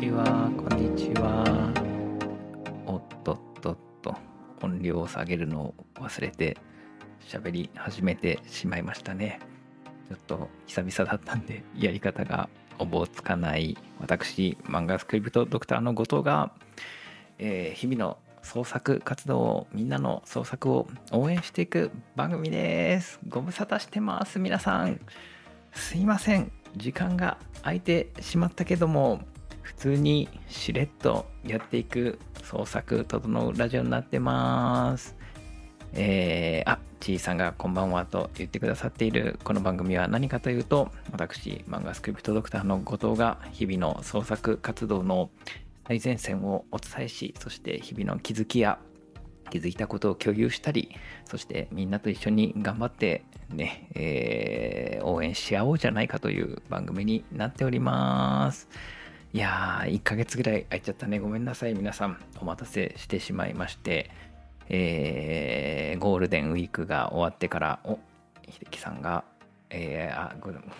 ちは、こんにちは。おっとっとっと、音量を下げるのを忘れて喋り始めてしまいましたね。ちょっと久々だったんでやり方がおぼつかない私、漫画スクリプトドクターの後藤が、日々の創作活動を、みんなの創作を応援していく番組です。ご無沙汰してます。皆さんすいません、時間が空いてしまったけども、普通にしれっとやっていく創作整うラジオになってます。ちーさんがこんばんはと言ってくださっているこの番組は何かというと、私漫画スクリプトドクターの後藤が日々の創作活動の最前線をお伝えし、そして日々の気づきや気づいたことを共有したり、そしてみんなと一緒に頑張ってね、応援し合おうじゃないかという番組になっております。いやー、1ヶ月ぐらい空いちゃったね。ごめんなさい皆さん、お待たせしてしまいまして、ゴールデンウィークが終わってから、秀樹さんが、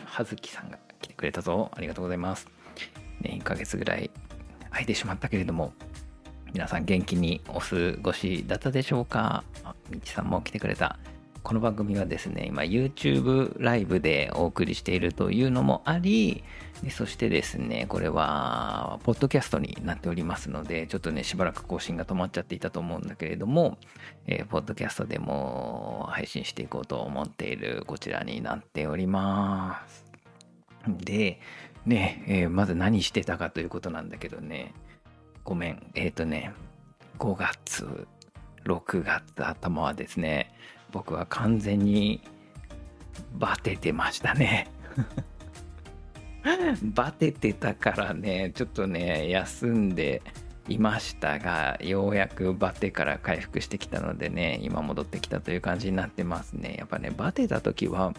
葉月さんが来てくれたぞ、ありがとうございます、ね、1ヶ月ぐらい空いてしまったけれども、皆さん元気にお過ごしだったでしょうか。みちさんも来てくれた。この番組はですね、今 YouTube ライブでお送りしているというのもあり、でそしてですね、これはポッドキャストになっておりますので、ちょっとねしばらく更新が止まっちゃっていたと思うんだけれども、ポッドキャストでも配信していこうと思っているこちらになっております。でね、まず何してたかということなんだけどね、ごめん、5月6月頭はですね、僕は完全にバテてましたねバテてたからね、ちょっとね休んでいましたが、ようやくバテから回復してきたのでね、今戻ってきたという感じになってますね。やっぱね、バテた時は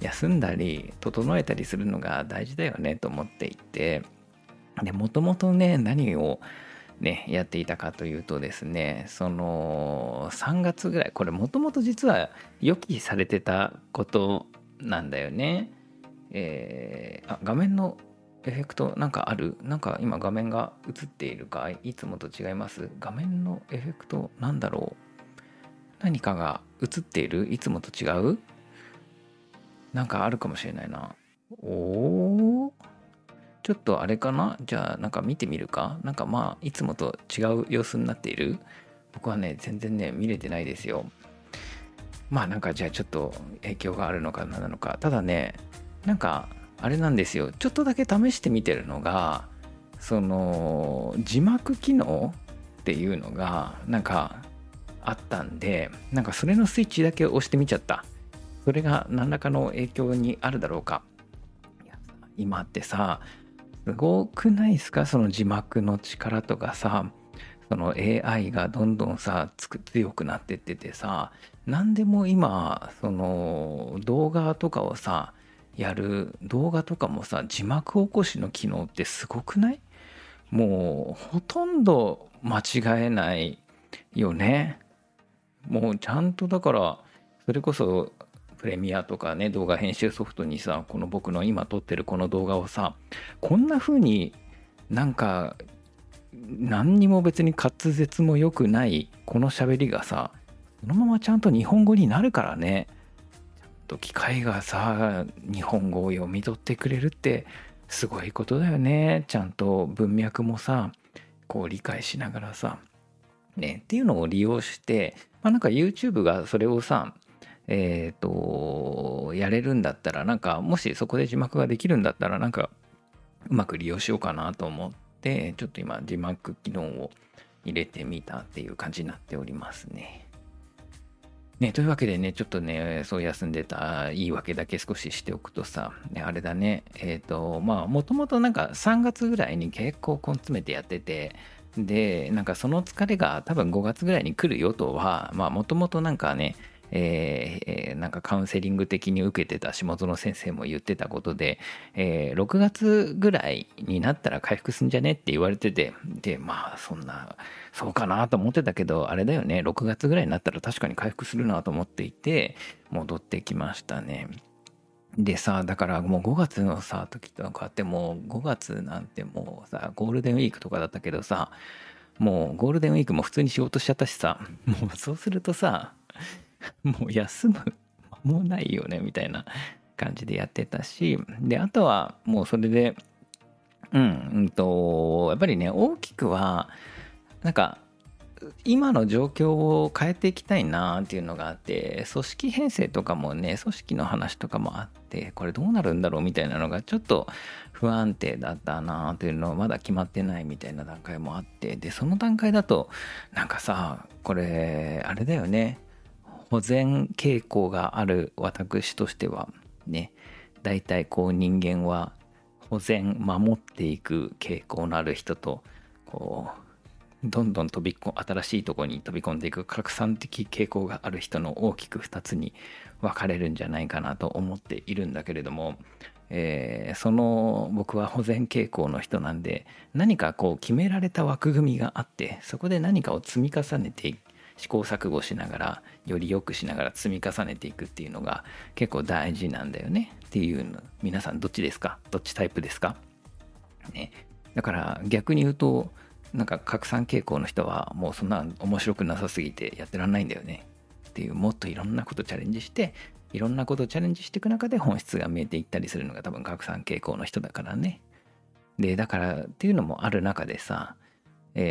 休んだり整えたりするのが大事だよねと思っていて、でもともとね何をねやっていたかというとですね、その3月ぐらい、これもともと実は予期されてたことなんだよね。画面のエフェクトなんかある？なんか今画面が映っているかいつもと違います？画面のエフェクトなんだろう？何かが映っている？いつもと違う？なんかあるかもしれないな。おー、ちょっとあれかな？じゃあなんか見てみるか？なんかまあいつもと違う様子になっている？僕はね全然ね見れてないですよ。まあなんかじゃあちょっと影響があるのか何なのか。ただね、なんかあれなんですよ、ちょっとだけ試してみてるのが、その字幕機能っていうのがなんかあったんで、なんかそれのスイッチだけ押してみちゃった。それが何らかの影響にあるだろうか。いや今ってさ、すごくないですか、その字幕の力とかさ、その AI がどんどんさ強くなってっててさ、何でも今その動画とかをさやる、動画とかもさ字幕起こしの機能ってすごくない？もうほとんど間違えないよね。もうちゃんと、だからそれこそプレミアとかね、動画編集ソフトにさ、この僕の今撮ってるこの動画をさ、こんな風になんか何にも別に滑舌も良くないこの喋りがさ、そのままちゃんと日本語になるからね。機械がさ日本語を読み取ってくれるってすごいことだよね。ちゃんと文脈もさこう理解しながらさねっていうのを利用して、まあ、なんか YouTube がそれをさやれるんだったら、なんかもしそこで字幕ができるんだったら、なんかうまく利用しようかなと思って、ちょっと今字幕機能を入れてみたっていう感じになっておりますね。というわけでね、ちょっとねそう休んでた言い訳だけ少ししておくとさ、あれだね、まあもともとなんか3月ぐらいに結構根詰めてやってて、でなんかその疲れが多分5月ぐらいに来るよとは、まあもともとなんかね、なんかカウンセリング的に受けてた下園先生も言ってたことで、6月ぐらいになったら回復すんじゃねって言われてて、でまあそんなそうかなと思ってたけど、あれだよね、6月ぐらいになったら確かに回復するなと思っていて戻ってきましたね。でさ、だからもう5月のさ時とかってもう5月なんてもうさゴールデンウィークとかだったけどさ、もうゴールデンウィークも普通に仕事しちゃったしさ、もうそうするとさもう休む間もないよねみたいな感じでやってたし、であとはもうそれでやっぱりね大きくはなんか今の状況を変えていきたいなっていうのがあって、組織編成とかもね組織の話とかもあって、これどうなるんだろうみたいなのがちょっと不安定だったなというのをまだ決まってないみたいな段階もあって、でその段階だとなんかさこれあれだよね、保全傾向がある私としてはね、だいたいこう人間は保全守っていく傾向のある人とこうどんどん新しいとこに飛び込んでいく拡散的傾向がある人の大きく2つに分かれるんじゃないかなと思っているんだけれども、その僕は保全傾向の人なんで、何かこう決められた枠組みがあって、そこで何かを積み重ねて試行錯誤しながらより良くしながら積み重ねていくっていうのが結構大事なんだよねっていうの、皆さんどっちですか、どっちタイプですか、ね、だから逆に言うとなんか拡散傾向の人はもうそんな面白くなさすぎてやってらんないんだよねっていう、もっといろんなことチャレンジしていろんなことをチャレンジしていく中で本質が見えていったりするのが多分拡散傾向の人だからね。でだからっていうのもある中でさ、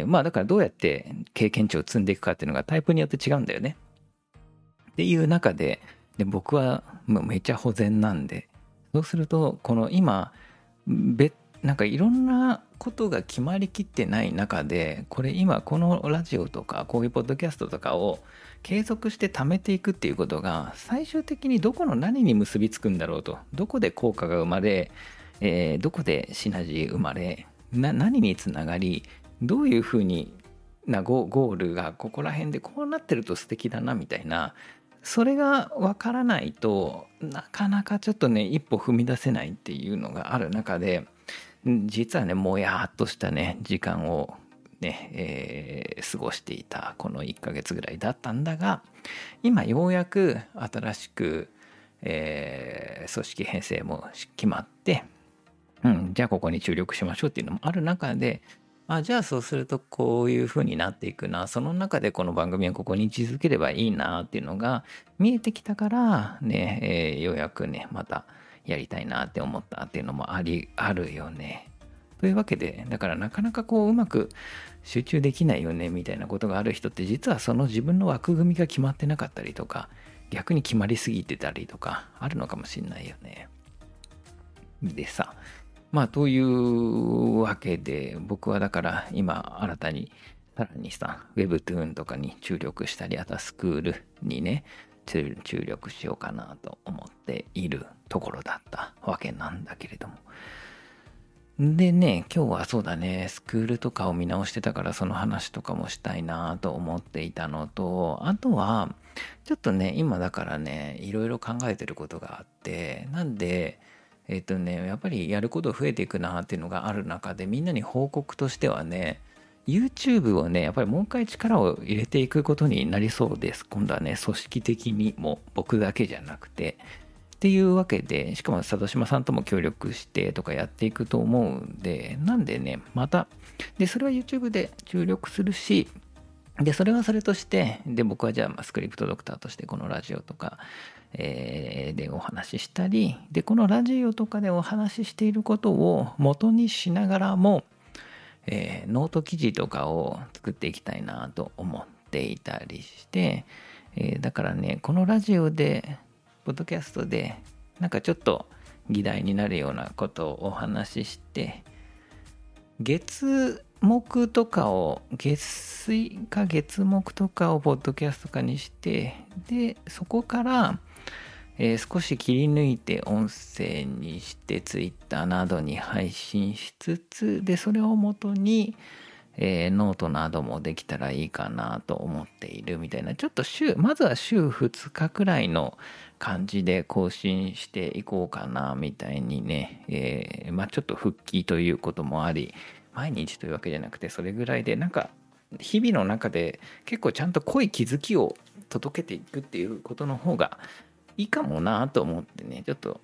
まあだからどうやって経験値を積んでいくかっていうのがタイプによって違うんだよねっていう中で、で僕はもうめちゃ保全なんで、そうするとこの今なんかいろんなことが決まりきってない中で、これ今このラジオとかこういうポッドキャストとかを継続して貯めていくっていうことが最終的にどこの何に結びつくんだろうと、どこで効果が生まれ、どこでシナジー生まれ、何につながり、どういうふうになゴールがここら辺でこうなってると素敵だなみたいな、それが分からないとなかなかちょっとね一歩踏み出せないっていうのがある中で、実はねもやーっとしたね時間をね、過ごしていたこの1ヶ月ぐらいだったんだが、今ようやく新しく、組織編成も決まって、じゃあここに注力しましょうっていうのもある中で、じゃあそうするとこういう風になっていくな、その中でこの番組はここに位置づければいいなっていうのが見えてきたからね、ようやくねまたやりたいなって思ったっていうのもあるよね。というわけで、だからなかなかこううまく集中できないよねみたいなことがある人って、実はその自分の枠組みが決まってなかったりとか、逆に決まりすぎてたりとかあるのかもしれないよね。でさ、まあというわけで僕はだから今新たにさらにさ Webtoon とかに注力したり、あとはスクールにね注力しようかなと思っているところだったわけなんだけれども、でね今日はそうだねスクールとかを見直してたから、その話とかもしたいなと思っていたのと、あとはちょっとね今だからねいろいろ考えてることがあって、なんでやっぱりやること増えていくなっていうのがある中で、みんなに報告としてはねYouTube をねやっぱりもう一回力を入れていくことになりそうです。今度はね組織的にも僕だけじゃなくてっていうわけで、しかも佐島さんとも協力してとかやっていくと思うんで、なんでねまたでそれは YouTube で注力するし、でそれはそれとして、で僕はじゃあスクリプトドクターとしてこのラジオとか、でお話ししたり、でこのラジオとかでお話ししていることを元にしながらも、ノート記事とかを作っていきたいなと思っていたりして、だからねこのラジオでポッドキャストでなんかちょっと議題になるようなことをお話しして、月木とかを月水か月木とかをポッドキャスト化にして、でそこから、少し切り抜いて音声にしてツイッターなどに配信しつつ、でそれをもとに、ノートなどもできたらいいかなと思っているみたいな、ちょっとまずは週2日くらいの感じで更新していこうかなみたいにね、ちょっと復帰ということもあり、毎日というわけじゃなくてそれぐらいで、なんか日々の中で結構ちゃんと濃い気づきを届けていくっていうことの方がいいかもなと思ってね、ちょっと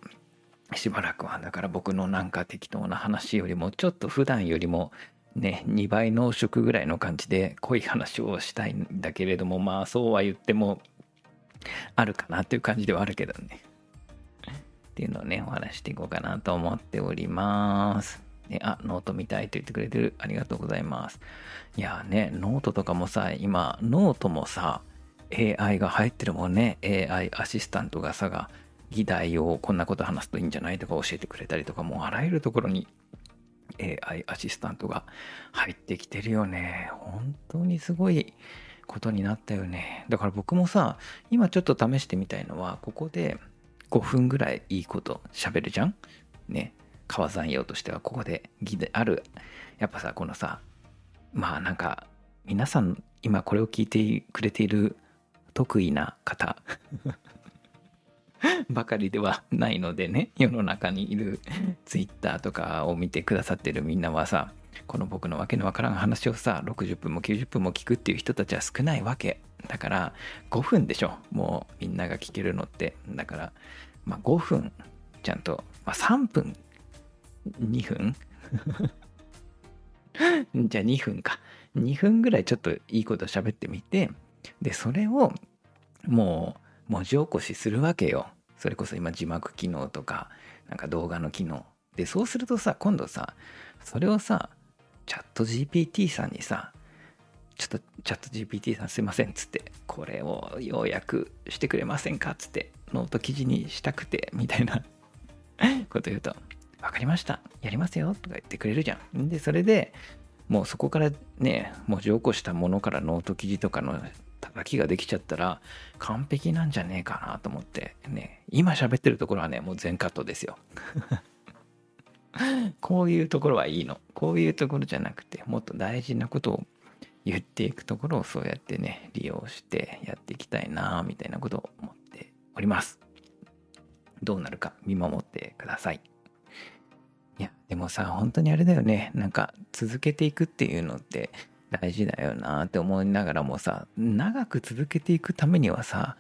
しばらくはだから僕のなんか適当な話よりもちょっと普段よりもね2倍濃縮ぐらいの感じで濃い話をしたいんだけれども、まあそうは言ってもあるかなっていう感じではあるけどねっていうのをねお話していこうかなと思っております。あ、ノート見たいと言ってくれてる、ありがとうございます。いやね、ノートとかもさ、今ノートもさ AI が入ってるもんね。 AI アシスタントがさが議題をこんなこと話すといいんじゃないとか教えてくれたりとか、もうあらゆるところに AI アシスタントが入ってきてるよね。本当にすごいことになったよね。だから僕もさ、今ちょっと試してみたいのは、ここで5分ぐらいいいこと喋るじゃんね。川山用としてはここで議題ある、やっぱさこのさ、まあなんか皆さん今これを聞いてくれている得意な方ばかりではないのでね、世の中にいるツイッターとかを見てくださってるみんなはさ、この僕のわけのわからん話をさ60分も90分も聞くっていう人たちは少ないわけだから、5分でしょもうみんなが聞けるのって。だからまあ5分ちゃんと、まあ、3分2分じゃあ2分か、2分ぐらいちょっといいこと喋ってみて、でそれをもう文字起こしするわけよ。それこそ今字幕機能とかなんか動画の機能で、そうするとさ今度さそれをさチャット GPT さんにさ、ちょっとチャット GPT さんすいませんっつって、これを要約してくれませんかっつってノート記事にしたくてみたいなこと言うと、わかりましたやりますよとか言ってくれるじゃん。でそれでもうそこからね文字起こしたものからノート記事とかの叩きができちゃったら完璧なんじゃねえかなと思ってね、今喋ってるところはねもう全カットですよこういうところはいいの、こういうところじゃなくてもっと大事なことを言っていくところをそうやってね利用してやっていきたいなみたいなことを思っております。どうなるか見守ってください。いやでもさ本当にあれだよね、なんか続けていくっていうのって大事だよなって思いながらもさ、長く続けていくためにはさ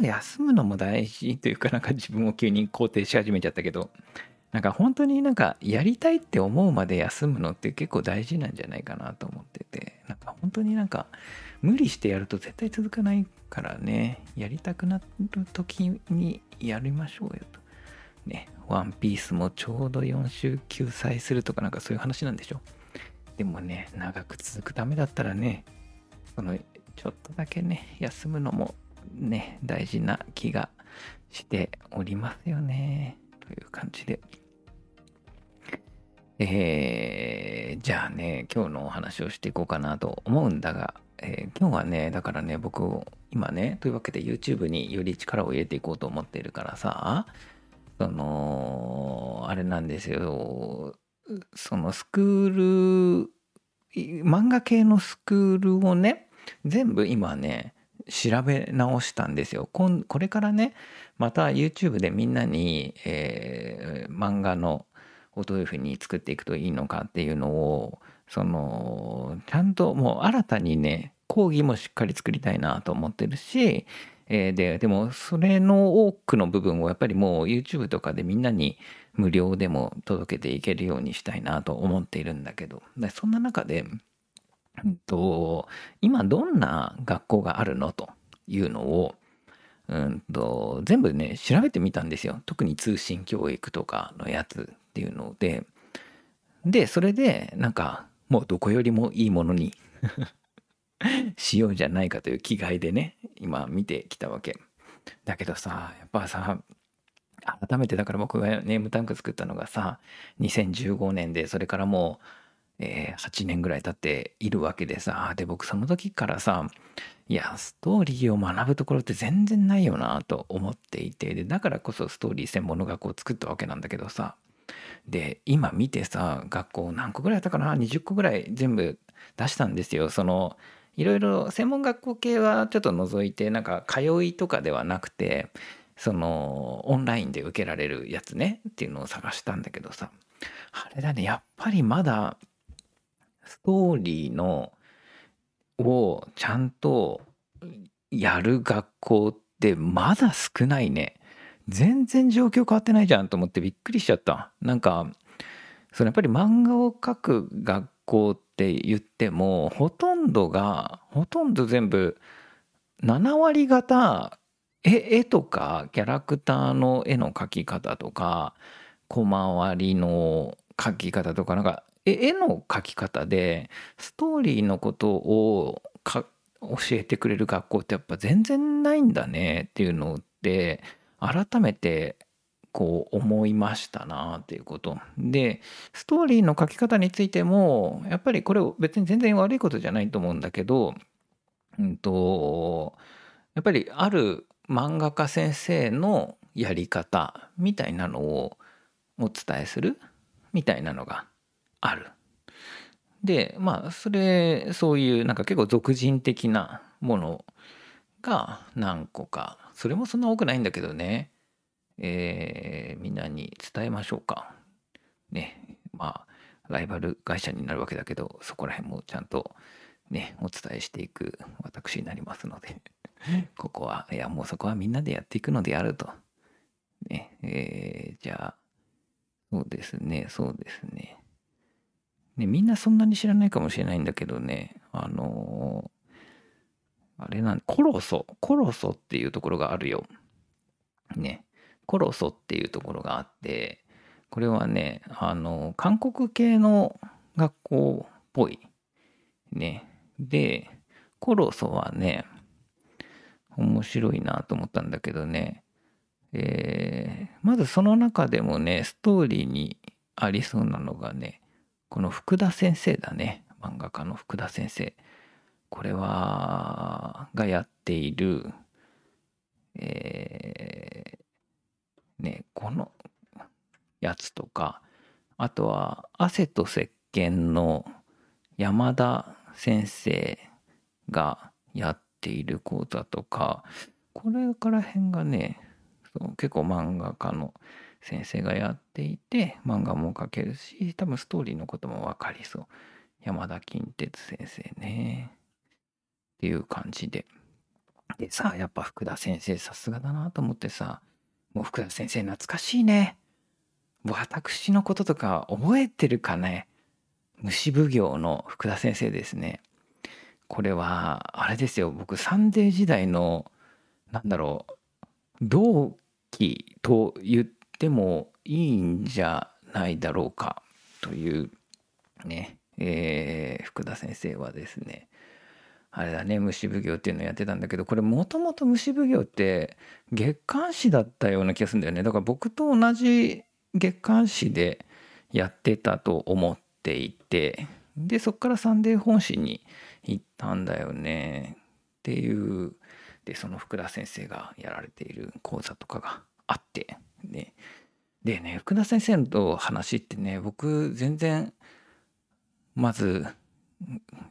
休むのも大事というか、なんか自分を急に肯定し始めちゃったけど、なんか本当になんかやりたいって思うまで休むのって結構大事なんじゃないかなと思ってて、なんか本当になんか無理してやると絶対続かないからね、やりたくなる時にやりましょうよとね。ワンピースもちょうど4週休載するとかなんかそういう話なんでしょ。でもね長く続くためだったらね、そのちょっとだけね休むのもね大事な気がしておりますよねという感じで、じゃあね今日のお話をしていこうかなと思うんだが、今日はねだからね僕今ねというわけで YouTube により力を入れていこうと思っているからさ、そのあれなんですよ、そのスクール漫画系のスクールをね全部今ね調べ直したんですよ。これからねまた YouTube でみんなに、漫画のをどういうふうに作っていくといいのかっていうのをそのちゃんともう新たにね講義もしっかり作りたいなと思ってるし、でもそれの多くの部分をやっぱりもう YouTube とかでみんなに無料でも届けていけるようにしたいなと思っているんだけど、そんな中で、今どんな学校があるのというのを、全部ね調べてみたんですよ。特に通信教育とかのやつっていうので、でそれでなんかもうどこよりもいいものにしようじゃないかという気概でね今見てきたわけだけどさ、やっぱさ改めてだから僕がネームタンク作ったのがさ2015年で、それからもう、8年ぐらい経っているわけでさ、で僕その時からさ、いやストーリーを学ぶところって全然ないよなと思っていて、でだからこそストーリー専門の学校を作ったわけなんだけどさ、で今見てさ学校何個ぐらいあったかな、20個ぐらい全部出したんですよ。そのいろいろ専門学校系はちょっと除いて、なんか通いとかではなくてそのオンラインで受けられるやつねっていうのを探したんだけどさ、あれだねやっぱりまだストーリーのをちゃんとやる学校ってまだ少ないね。全然状況変わってないじゃんと思ってびっくりしちゃった。なんかそのやっぱり漫画を描く学校って言ってもほとんど全部7割方絵とかキャラクターの絵の描き方とか小回りの描き方とかなんか絵の描き方でストーリーのことを教えてくれる学校ってやっぱ全然ないんだねっていうのって改めてこう思いましたなっていうことで、ストーリーの書き方についてもやっぱりこれ別に全然悪いことじゃないと思うんだけど、やっぱりある漫画家先生のやり方みたいなのをお伝えするみたいなのがある。でまあそういうなんか結構俗人的なものが何個か、それもそんな多くないんだけどね、みんなに伝えましょうかね。まあライバル会社になるわけだけど、そこら辺もちゃんとねお伝えしていく私になりますのでここはいやもうそこはみんなでやっていくのであるとね、じゃあそうですねね、みんなそんなに知らないかもしれないんだけどね、コロソっていうところがあるよ。ね、コロソっていうところがあって、これはね、韓国系の学校っぽい。ね、で、コロソはね、面白いなと思ったんだけどね、まずその中でもね、ストーリーにありそうなのがね、この福田先生だね。漫画家の福田先生。これは、がやっている、ね、このやつとか、あとは、汗と石鹸の山田先生がやっている講座とか、これから辺がね、結構漫画家の先生がやっていて漫画も描けるし、多分ストーリーのことも分かりそう。山田金鉄先生ねっていう感じで、でさ、やっぱ福田先生さすがだなと思ってさ、もう福田先生懐かしいね。私のこととか覚えてるかね。虫奉行の福田先生ですね。これはあれですよ、僕サンデー時代の同期と言ってでもいいんじゃないだろうかというね、福田先生はですね、あれだね、虫奉行っていうのをやってたんだけど、これもともと虫奉行って月刊誌だったような気がするんだよね。だから僕と同じ月刊誌でやってたと思っていて、でそっからサンデー本誌に行ったんだよねっていう。でその福田先生がやられている講座とかがあってね、でね、福田先生の話ってね、僕全然まず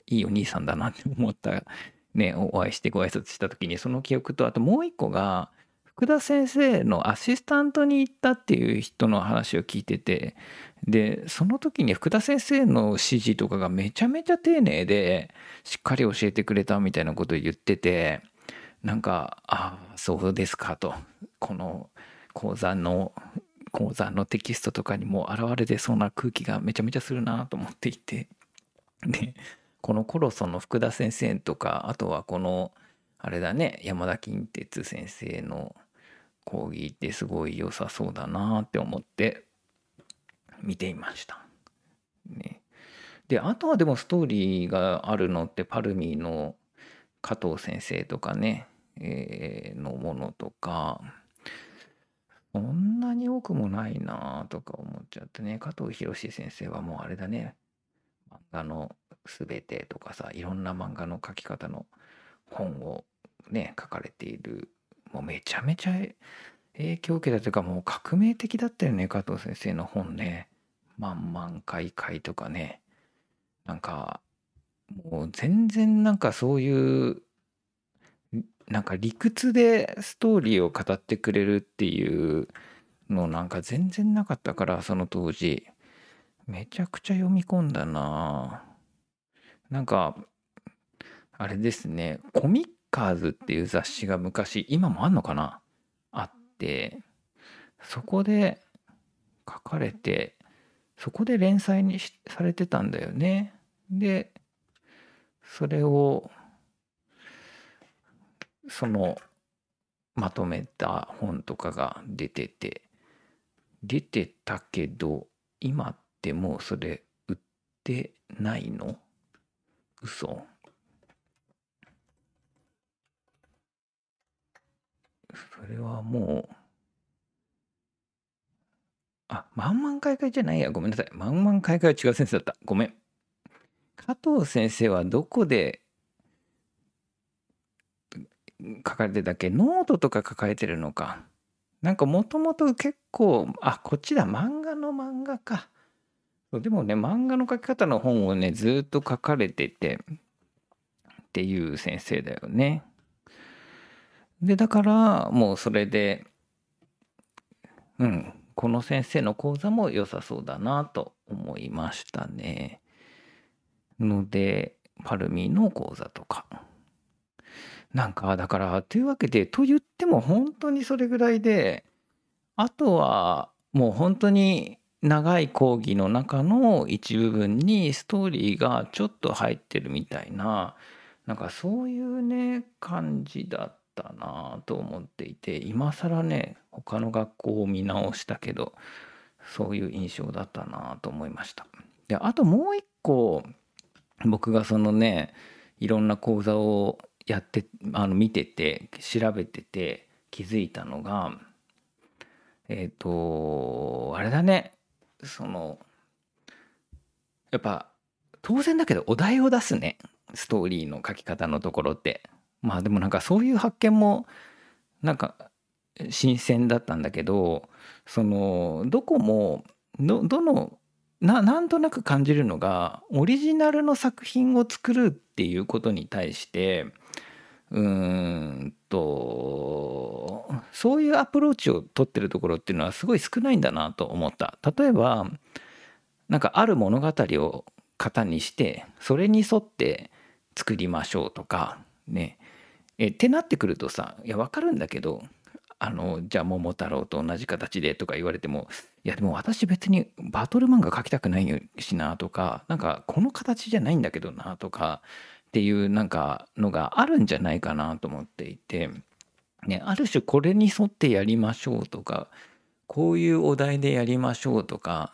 いいお兄さんだなって思ったね、お会いしてご挨拶した時にその記憶と、あともう一個が福田先生のアシスタントに行ったっていう人の話を聞いてて、でその時に福田先生の指示とかがめちゃめちゃ丁寧でしっかり教えてくれたみたいなことを言ってて、なんかああそうですかと、この講座のテキストとかにも現れてそうな空気がめちゃめちゃするなと思っていて、でこのコロソの福田先生とか、あとはこのあれだね、山田金鉄先生の講義ってすごい良さそうだなって思って見ていました、ね、であとはでもストーリーがあるのってパルミの加藤先生とかね、のものとかそんなに多くもないなとか思っちゃってね。加藤博士先生はもうあれだね、漫画のすべてとかさ、いろんな漫画の描き方の本をね書かれている、もうめちゃめちゃ影響を受けたというか、もう革命的だったよね、加藤先生の本ね。満々開会とかね、なんかもう全然なんかそういうなんか理屈でストーリーを語ってくれるっていうのなんか全然なかったから、その当時めちゃくちゃ読み込んだな。なんかあれですね、コミッカーズっていう雑誌が昔、今もあんのかな、あって、そこで書かれて、そこで連載にされてたんだよね。で、それをそのまとめた本とかが出てたけど、今ってもうそれ売ってないの？嘘。それはもう、あ、万々開会じゃないや。ごめんなさい。万々開会は違う先生だった。ごめん。加藤先生はどこで書かれてたっけ？ノートとか書かれてるのか。なんかもともと結構、あ、こっちだ。漫画か。でもね、漫画の書き方の本をね、ずっと書かれててっていう先生だよね。で、だからもうそれで、うん。この先生の講座も良さそうだなと思いましたね。ので、パルミの講座とか。なんか、だから、というわけで、と言っても本当にそれぐらいで、あとはもう本当に長い講義の中の一部分にストーリーがちょっと入ってるみたいな、なんかそういうね、感じだっただなと思っていて、今更ね他の学校を見直したけどそういう印象だったなと思いました。で、あともう一個僕がそのねいろんな講座をやって見てて調べてて気づいたのがあれだね、そのやっぱ当然だけどお題を出すね、ストーリーの書き方のところって。まあでもなんかそういう発見もなんか新鮮だったんだけど、そのどこもなんとなく感じるのが、オリジナルの作品を作るっていうことに対してそういうアプローチを取ってるところっていうのはすごい少ないんだなと思った。例えばなんかある物語を型にしてそれに沿って作りましょうとかね、ってなってくるとさ、いや分かるんだけど、じゃあ桃太郎と同じ形でとか言われても、いやでも私別にバトル漫画描きたくないしなとか、なんかこの形じゃないんだけどなとかっていうなんかのがあるんじゃないかなと思っていて、ね、ある種これに沿ってやりましょうとか、こういうお題でやりましょうとか、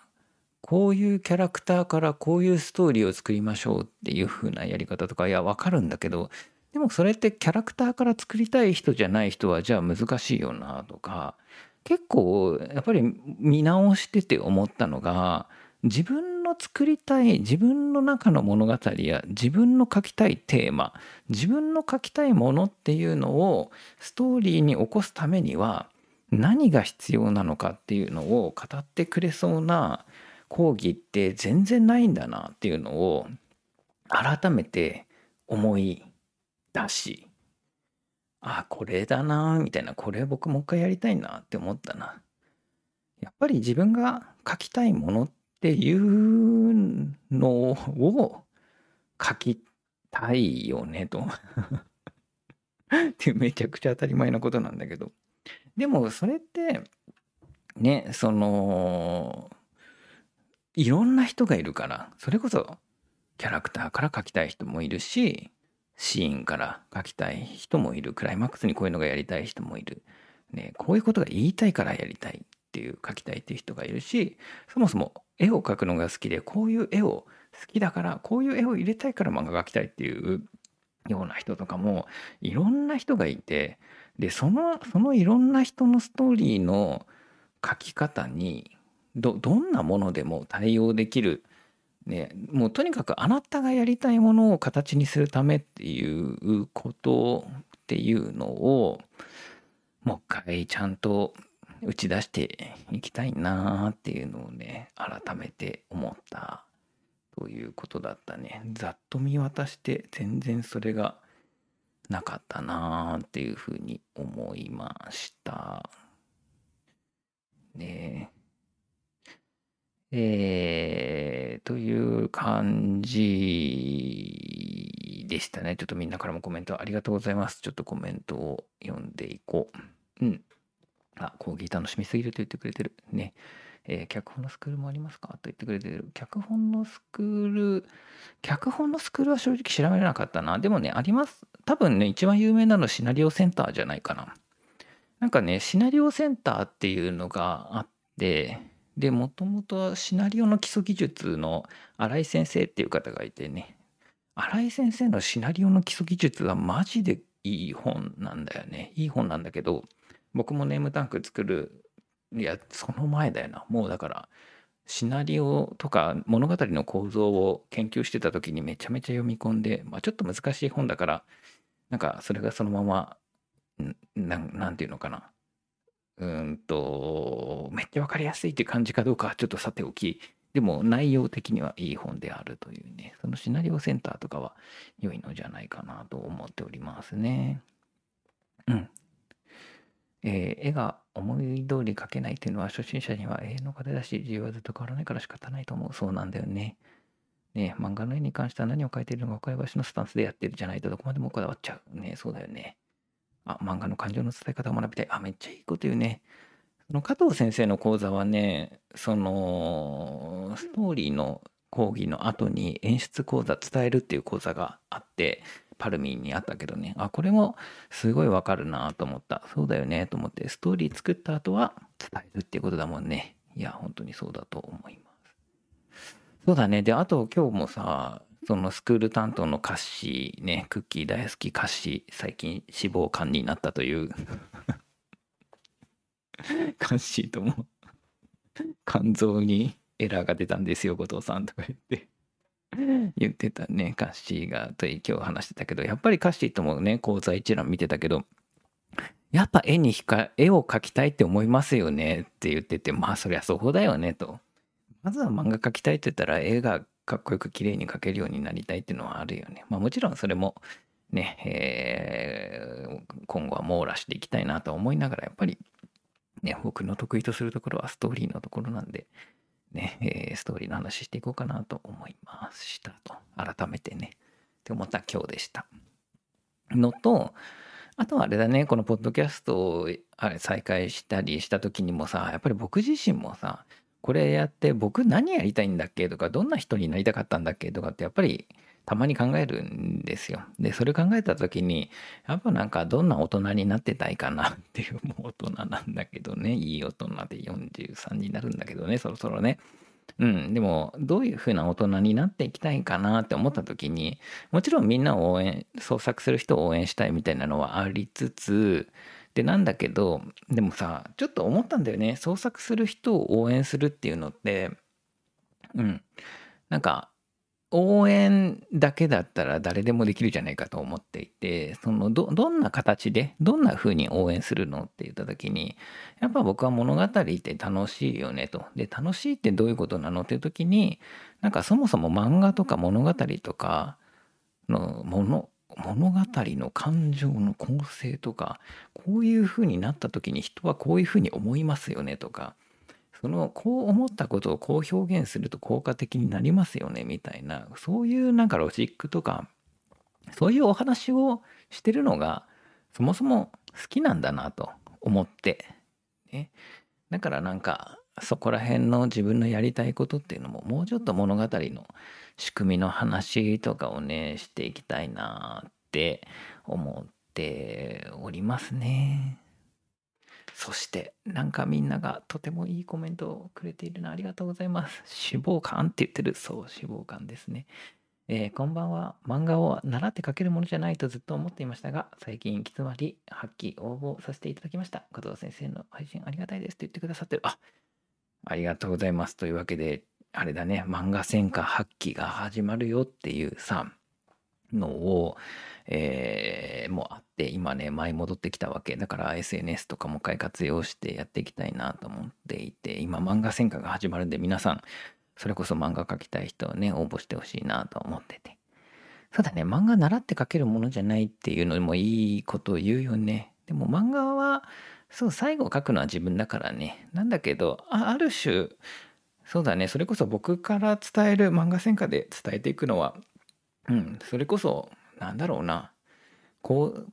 こういうキャラクターからこういうストーリーを作りましょうっていう風なやり方とか、いや分かるんだけど、でもそれってキャラクターから作りたい人じゃない人はじゃあ難しいよなとか、結構やっぱり見直してて思ったのが、自分の作りたい自分の中の物語や自分の書きたいテーマ、自分の書きたいものっていうのをストーリーに起こすためには何が必要なのかっていうのを語ってくれそうな講義って全然ないんだなっていうのを改めて思いだし、あ、これだなみたいな、これ僕もう一回やりたいなって思ったな。やっぱり自分が書きたいものっていうのを書きたいよねとってめちゃくちゃ当たり前なことなんだけど、でもそれってね、そのいろんな人がいるから、それこそキャラクターから書きたい人もいるし、シーンから書きたい人もいる、クライマックスにこういうのがやりたい人もいる、ね、こういうことが言いたいからやりたいっていう、書きたいっていう人がいるし、そもそも絵を描くのが好きで、こういう絵を好きだから、こういう絵を入れたいから漫画描きたいっていうような人とかもいろんな人がいて、でそのいろんな人のストーリーの書き方に どんなものでも対応できるね、もうとにかくあなたがやりたいものを形にするためっていうことっていうのをもう一回ちゃんと打ち出していきたいなっていうのをね改めて思ったということだったね。ざっと見渡して全然それがなかったなっていうふうに思いましたね。という感じでしたね。ちょっとみんなからもコメントありがとうございます。ちょっとコメントを読んでいこう。あ、講義楽しみすぎると言ってくれてるね。脚本のスクールもありますかと言ってくれてる。脚本のスクールは正直調べれなかったな。でもね、あります。多分ね、一番有名なのシナリオセンターじゃないかな。なんかね、シナリオセンターっていうのがあって、でもともとシナリオの基礎技術の新井先生っていう方がいてね、新井先生のシナリオの基礎技術はマジでいい本なんだよね。いい本なんだけど、僕もネームタンク作る、いやその前だよな、もうだからシナリオとか物語の構造を研究してた時にめちゃめちゃ読み込んで、まあ、ちょっと難しい本だから、なんかそれがそのまま なんていうのかな、めっちゃ分かりやすいって感じかどうかはちょっとさておき、でも内容的にはいい本であるというね、そのシナリオセンターとかは良いのじゃないかなと思っておりますね。うん。絵が思い通り描けないというのは初心者には永遠の課題だし、自由はずっと変わらないから仕方ないと思う。そうなんだよね。ね、漫画の絵に関しては何を描いているのか分かりばしのスタンスでやってるじゃないとどこまでもこだわっちゃう。ね、そうだよね。あ、漫画の感情の伝え方を学びたい。あ、めっちゃいいこと言うね。その加藤先生の講座はね、そのストーリーの講義の後に演出講座、伝えるっていう講座があってパルミンにあったけどね、あ、これもすごいわかるなと思った。そうだよねと思って、ストーリー作った後は伝えるっていうことだもんね。いや本当にそうだと思います。そうだね。で、あと今日もさ、そのスクール担当のカッシーね、クッキー大好きカッシー、最近脂肪肝になったというカッシーとも肝臓にエラーが出たんですよ後藤さんとか言ってたね。カッシーがと今日話してたけど、やっぱりカッシーともね、講座一覧見てたけど、やっぱ絵を描きたいって思いますよねって言ってて、まあそりゃそうだよねと。まずは漫画描きたいって言ったら、絵がかっこよく綺麗に描けるようになりたいっていうのはあるよね。まあもちろんそれもね、今後は網羅していきたいなと思いながら、やっぱりね、僕の得意とするところはストーリーのところなんでね、ストーリーの話していこうかなと思いましたと、改めてねって思った今日でしたのと、あとはあれだね、このポッドキャストをあれ再開したりした時にもさ、やっぱり僕自身もさ、これやって僕何やりたいんだっけとか、どんな人になりたかったんだっけとかってやっぱりたまに考えるんですよ。でそれ考えた時に、やっぱなんかどんな大人になってたいかなっていう、もう大人なんだけどね、いい大人で43になるんだけどね、そろそろね。うん、でもどういう風な大人になっていきたいかなって思った時に、もちろんみんなを応援、創作する人を応援したいみたいなのはありつつで、なんだけど、でもさ、ちょっと思ったんだよね。創作する人を応援するっていうのって、うん、なんか応援だけだったら誰でもできるじゃないかと思っていて、その どんな形でどんな風に応援するのって言った時に、やっぱ僕は物語って楽しいよねと。で楽しいってどういうことなのっていう時に、なんかそもそも漫画とか物語とかの物語の感情の構成とか、こういう風になった時に人はこういう風に思いますよねとか、そのこう思ったことをこう表現すると効果的になりますよねみたいな、そういうなんかロジックとか、そういうお話をしてるのがそもそも好きなんだなと思って、ね、だからなんかそこら辺の自分のやりたいことっていうのも、もうちょっと物語の仕組みの話とかをね、していきたいなって思っておりますね。そしてなんかみんながとてもいいコメントをくれているの、ありがとうございます。脂肪肝って言ってる。そう、脂肪肝ですね。こんばんは。漫画を習って描けるものじゃないとずっと思っていましたが、最近行き詰まり発揮応募させていただきました。加藤先生の配信ありがたいですと言ってくださってる。ありがとうございます。というわけであれだね、漫画専科発揮が始まるよっていうさのを、もうあって今ね、舞い戻ってきたわけだから、 SNS とかもう一回活用してやっていきたいなと思っていて、今漫画専科が始まるんで、皆さんそれこそ漫画描きたい人はね、応募してほしいなと思ってて。そうだね、漫画習って描けるものじゃないっていうのもいいことを言うよね。でも漫画はそう、最後描くのは自分だからね。なんだけど ある種そうだね、それこそ僕から伝える、漫画専科で伝えていくのは、うん、それこそなんだろうな、こう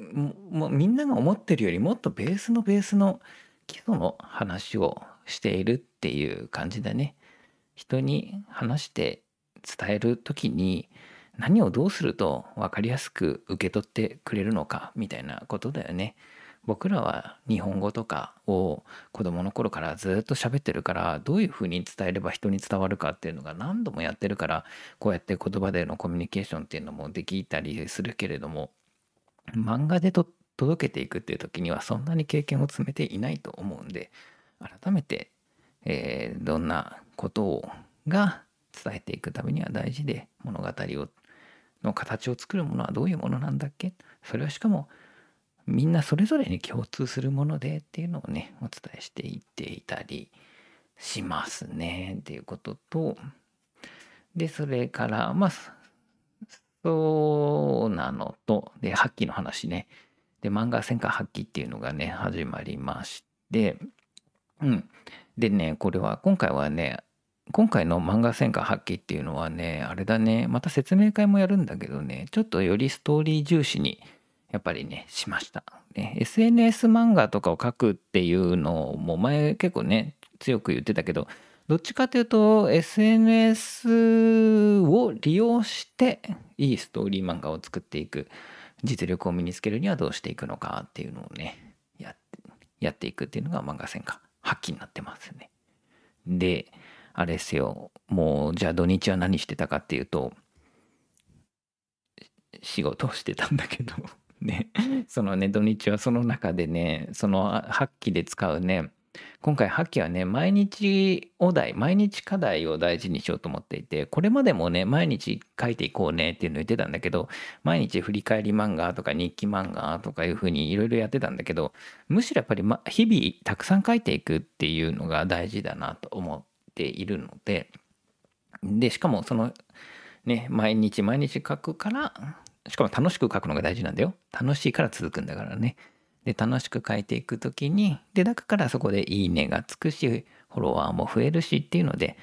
もうみんなが思ってるよりもっとベースの基礎の話をしているっていう感じだね。人に話して伝えるときに何をどうすると分かりやすく受け取ってくれるのかみたいなことだよね。僕らは日本語とかを子供の頃からずっと喋ってるから、どういうふうに伝えれば人に伝わるかっていうのが何度もやってるから、こうやって言葉でのコミュニケーションっていうのもできたりするけれども、漫画で届けていくっていう時にはそんなに経験を積めていないと思うんで、改めて、どんなことが伝えていくためには大事で、物語の形を作るものはどういうものなんだっけ、それはしかもみんなそれぞれに共通するものでっていうのをね、お伝えしていっていたりしますねっていうことと、でそれからそうなのと、で発揮の話ね。で漫画戦艦発揮っていうのがね始まりまして、でね、これは今回の漫画戦艦発揮っていうのはね、あれだね、また説明会もやるんだけどね、ちょっとよりストーリー重視にやっぱりねしました、ね、SNS 漫画とかを書くっていうのも前結構ね強く言ってたけど、どっちかというと SNS を利用していいストーリー漫画を作っていく、実力を身につけるにはどうしていくのかっていうのをねやっていくっていうのが漫画戦艦発揮になってますね。であれですよ、もうじゃあ土日は何してたかっていうと仕事をしてたんだけどね、そのね土日はその中でね、その発揮で使うね、今回発揮はね毎日課題を大事にしようと思っていて、これまでもね毎日書いていこうねっていうの言ってたんだけど、毎日振り返り漫画とか日記漫画とかいうふうにいろいろやってたんだけど、むしろやっぱり日々たくさん書いていくっていうのが大事だなと思っているので、でしかもそのね毎日書くから、しかも楽しく書くのが大事なんだよ。楽しいから続くんだからね。で楽しく書いていくときに、でだからそこでいいねがつくしフォロワーも増えるしっていうので、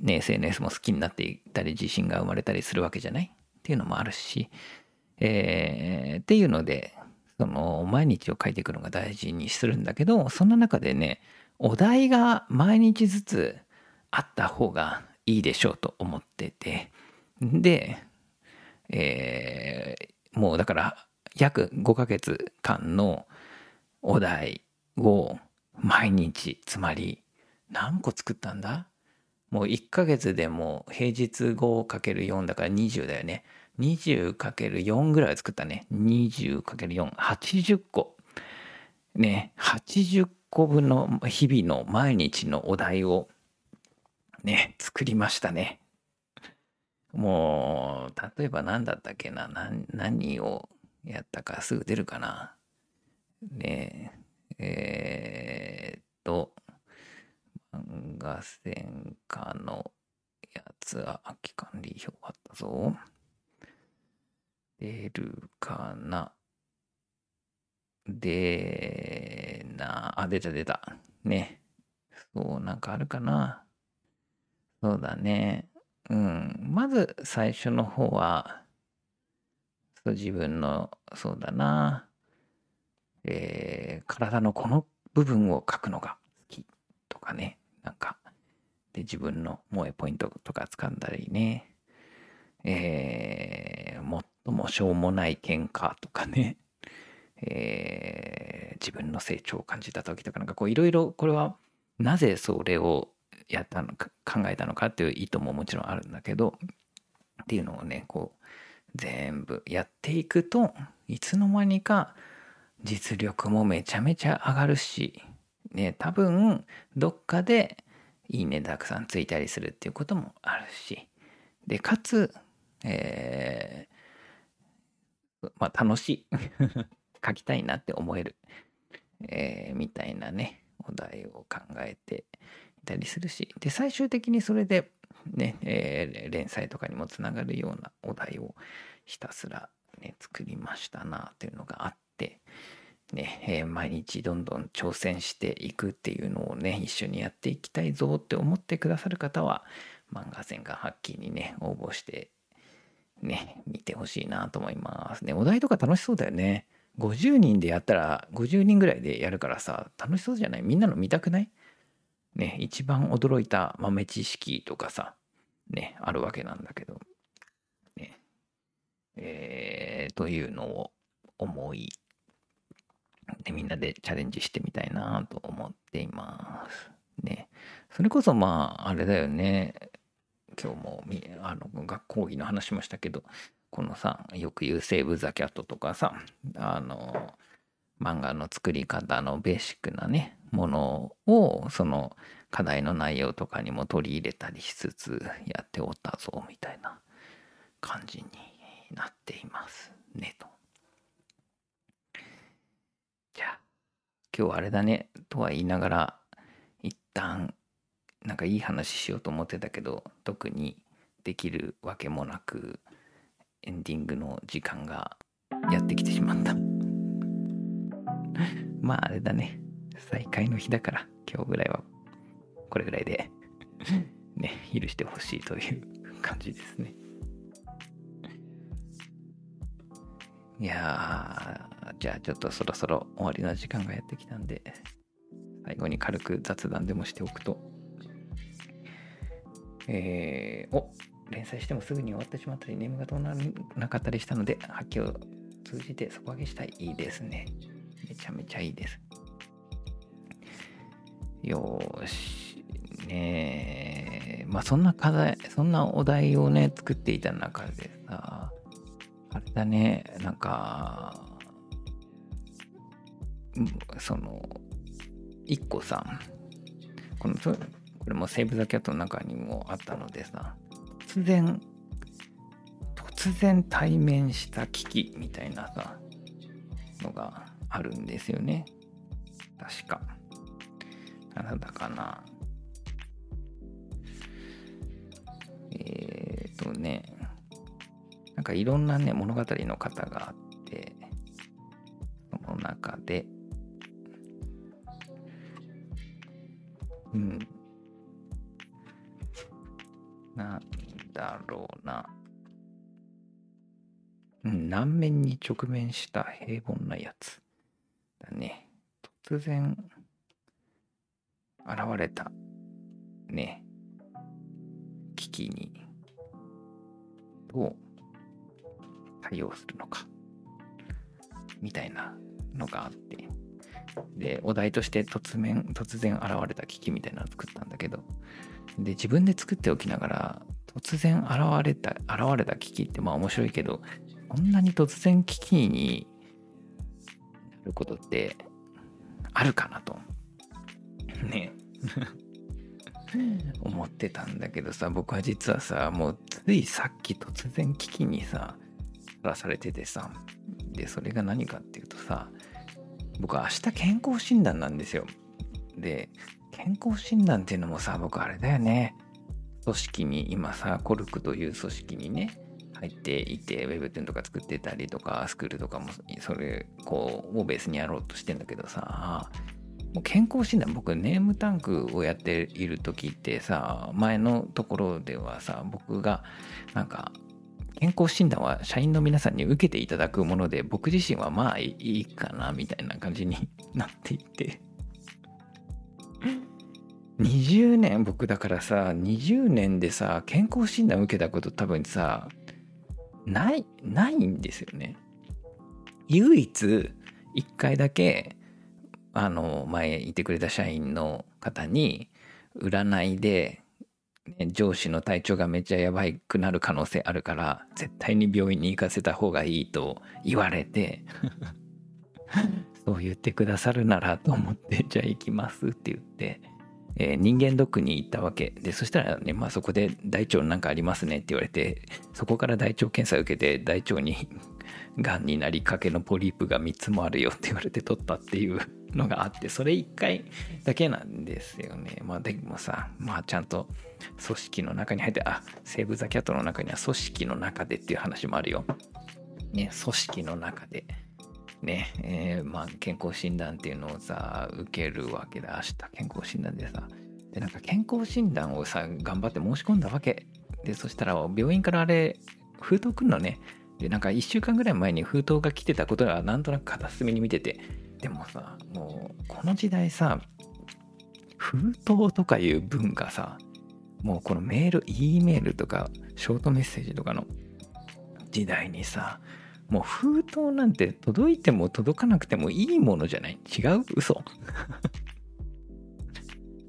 ね、SNS も好きになっていったり自信が生まれたりするわけじゃないっていうのもあるし、っていうのでその毎日を書いていくのが大事にするんだけど、そんな中でねお題が毎日ずつあった方がいいでしょうと思ってて、で、もうだから約5ヶ月間のお題を毎日、つまり何個作ったんだ？もう1ヶ月でも平日 5×4 だから20だよね。20×4 ぐらい作ったね。20×4、80個。ね、80個分の日々の毎日のお題をね、作りましたね。もう、例えば何だったっけな、何をやったかすぐ出るかな。ねえ、漫画戦艦のやつは期間理表あったぞ。出るかな。出た。ね。そう、なんかあるかな。そうだね。まず最初の方は、自分のそうだな、体のこの部分を描くのが好きとかね、なんかで自分の萌えポイントとか掴んだりね、最もしょうもない喧嘩とかね、自分の成長を感じた時とか、なんかこういろいろ、これはなぜそれをやったのか考えたのかっていう意図ももちろんあるんだけどっていうのをね、こう全部やっていくと、いつの間にか実力もめちゃめちゃ上がるし、ね、多分どっかでいいねたくさんついたりするっていうこともあるし、でかつ、楽しい書きたいなって思える、みたいなねお題を考えていたりするし、で最終的にそれでね、連載とかにもつながるようなお題をひたすら、ね、作りましたなというのがあって、ね、毎日どんどん挑戦していくっていうのをね一緒にやっていきたいぞって思ってくださる方は漫画戦艦発揮にね応募してね見てほしいなと思いますね。お題とか楽しそうだよね。50人でやったら50人ぐらいでやるからさ、楽しそうじゃない？みんなの見たくない？ね、一番驚いた豆知識とかさ、ね、あるわけなんだけど、ね、というのを思い、でみんなでチャレンジしてみたいなと思っています。ね、それこそまああれだよね。今日も学校の話もしたけど、このさ、よく言うセーブ・ザ・キャットとかさ、漫画の作り方のベーシックなね、ものをその課題の内容とかにも取り入れたりしつつやっておったぞみたいな感じになっていますねと。じゃあ今日はあれだねとは言いながら、一旦なんかいい話しようと思ってたけど特にできるわけもなくエンディングの時間がやってきてしまったまああれだね、再開の日だから今日ぐらいはこれぐらいでね、許してほしいという感じですね。いやー、じゃあちょっとそろそろ終わりの時間がやってきたんで、最後に軽く雑談でもしておくと、連載してもすぐに終わってしまったりネームがどうならなかったりしたので、発揮を通じて底上げしたい。いいですね、めちゃめちゃいいです。よーしね、まあそんな課題、そんなお題をね作っていた中でさ、あれだね、なんかその一個さ、これもセーブ・ザ・キャットの中にもあったのでさ、突然対面した危機みたいなさのがあるんですよね。確かなんだかな、ね、なんかいろんなね物語の型があって、その中でなんだろうな、難面に直面した平凡なやつだね。突然現れたね危機にどう対応するのかみたいなのがあって、でお題として突然現れた危機みたいなのを作ったんだけど、で自分で作っておきながら、突然現れた危機ってまあ面白いけど、こんなに突然危機になることってあるかなとね思ってたんだけどさ、僕は実はさ、もうついさっき突然危機にささらされててさ、でそれが何かっていうとさ、僕は明日健康診断なんですよ。で健康診断っていうのもさ、僕あれだよね、組織に今さ、コルクという組織にね入っていて、ウェブ展とか作ってたりとか、スクールとかもそれこうをベースにやろうとしてんだけどさ、もう健康診断、僕ネームタンクをやっている時ってさ、前のところではさ、僕がなんか健康診断は社員の皆さんに受けていただくもので、僕自身はまあいいかなみたいな感じになっていて、20年、僕だからさ20年でさ健康診断受けたこと多分さないんですよね。唯一1回だけ前いてくれた社員の方に占いで上司の体調がめっちゃやばくなる可能性あるから絶対に病院に行かせた方がいいと言われてそう言ってくださるならと思って、じゃあ行きますって言って、人間ドックに行ったわけで、そしたらね、まあそこで大腸なんかありますねって言われて、そこから大腸検査を受けて、大腸にがんになりかけのポリープが3つもあるよって言われて取ったっていうのがあって、それ1回だけなんですよね。まあでもさ、まあちゃんと組織の中に入って、あ、セーブ・ザ・キャットの中には組織の中でっていう話もあるよね。組織の中でね、まあ健康診断っていうのをさ受けるわけで、明日健康診断でさ、でなんか健康診断をさ頑張って申し込んだわけで、そしたら病院からあれ封筒くんのね、でなんか1週間ぐらい前に封筒が来てたことはなんとなく片隅に見てて、でもさ、もうこの時代さ、封筒とかいう文化さ、もうこのメール、E メールとかショートメッセージとかの時代にさ、もう封筒なんて届いても届かなくてもいいものじゃない？違う？嘘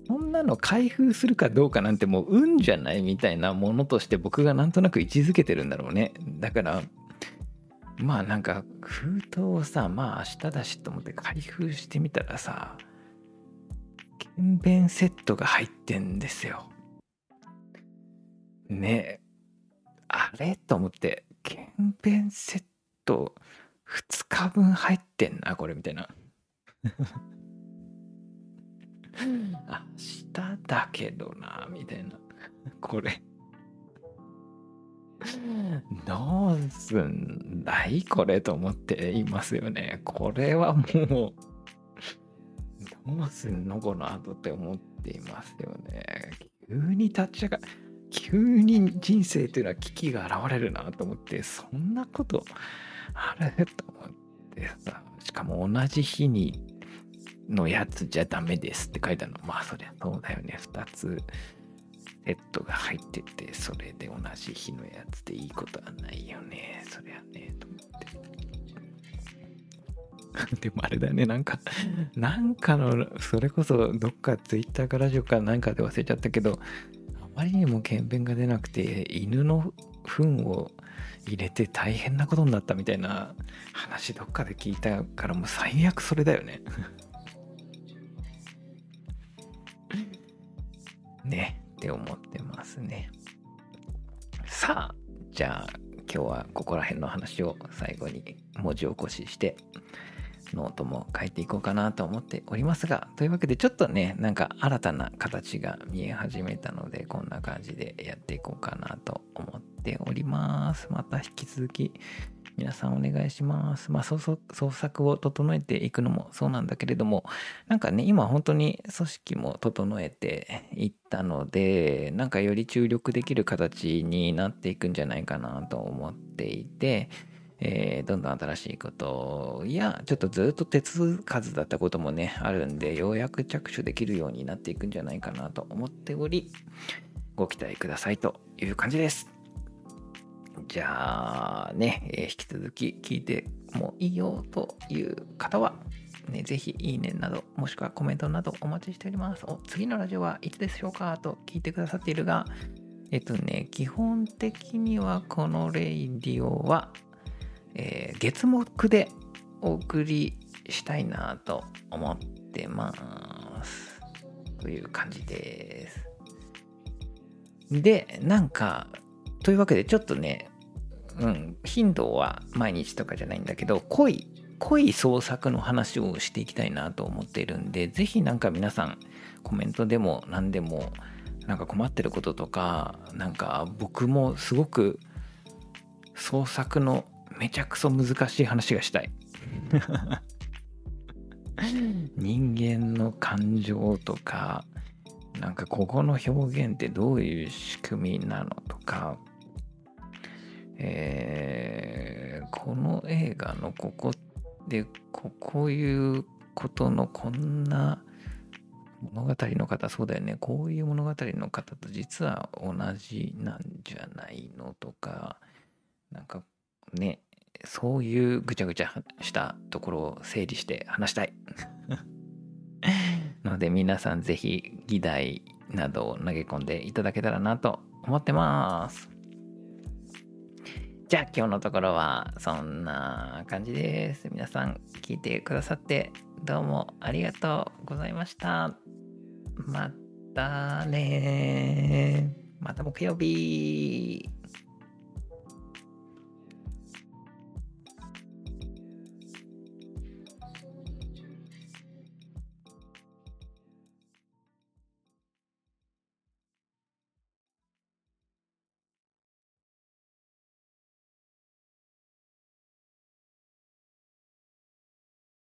そんなの開封するかどうかなんてもう運じゃないみたいなものとして僕がなんとなく位置づけてるんだろうね。だからまあなんか封筒をさ、まあ明日だしと思って開封してみたらさ、検便セットが入ってんですよね。あれと思って、検便セット2日分入ってんなこれみたいな明日だけどなみたいなこれどうすんだいこれと思っていますよね。これはもうどうすんのこの後って思っていますよね。急に人生というのは危機が現れるなと思って、そんなことあれと思ってさ、しかも同じ日にのやつじゃダメですって書いてあるの。まあそりゃそうだよね。2つセットが入ってて、それで同じ日のやつでいいことはないよね、そりゃねと思ってでもあれだよね、なんかのそれこそどっかツイッターかラジオかなんかで忘れちゃったけど、あまりにも検便が出なくて犬の糞を入れて大変なことになったみたいな話どっかで聞いたから、もう最悪それだよねねって思ってますね。さあじゃあ今日はここら辺の話を最後に文字起こししてノートも書いていこうかなと思っておりますが、というわけでちょっとね、なんか新たな形が見え始めたので、こんな感じでやっていこうかなと思っております。また引き続き皆さんお願いします。まあ創作を整えていくのもそうなんだけれども、なんかね、今本当に組織も整えていったので、なんかより注力できる形になっていくんじゃないかなと思っていて、どんどん新しいことや、ちょっとずっと手つかずだったこともね、あるんで、ようやく着手できるようになっていくんじゃないかなと思っており、ご期待くださいという感じです。じゃあね、引き続き聞いてもいいよという方は、ね、ぜひいいねなど、もしくはコメントなどお待ちしております。次のラジオはいつでしょうかと聞いてくださっているが、基本的にはこのレイディオは、月木でお送りしたいなと思ってます。という感じです。で、なんか、というわけでちょっとね、頻度は毎日とかじゃないんだけど、濃い創作の話をしていきたいなと思っているんで、ぜひなんか皆さんコメントでも何でも、なんか困ってることとか、なんか僕もすごく創作のめちゃくそ難しい話がしたい人間の感情とか、なんかここの表現ってどういう仕組みなのとか、この映画のここでこういうことの、こんな物語の方、そうだよね、こういう物語の方と実は同じなんじゃないのとか、なんかね、そういうぐちゃぐちゃしたところを整理して話したいので、皆さんぜひ議題などを投げ込んでいただけたらなと思ってます。じゃあ今日のところはそんな感じです。皆さん聞いてくださってどうもありがとうございました。またね、また木曜日。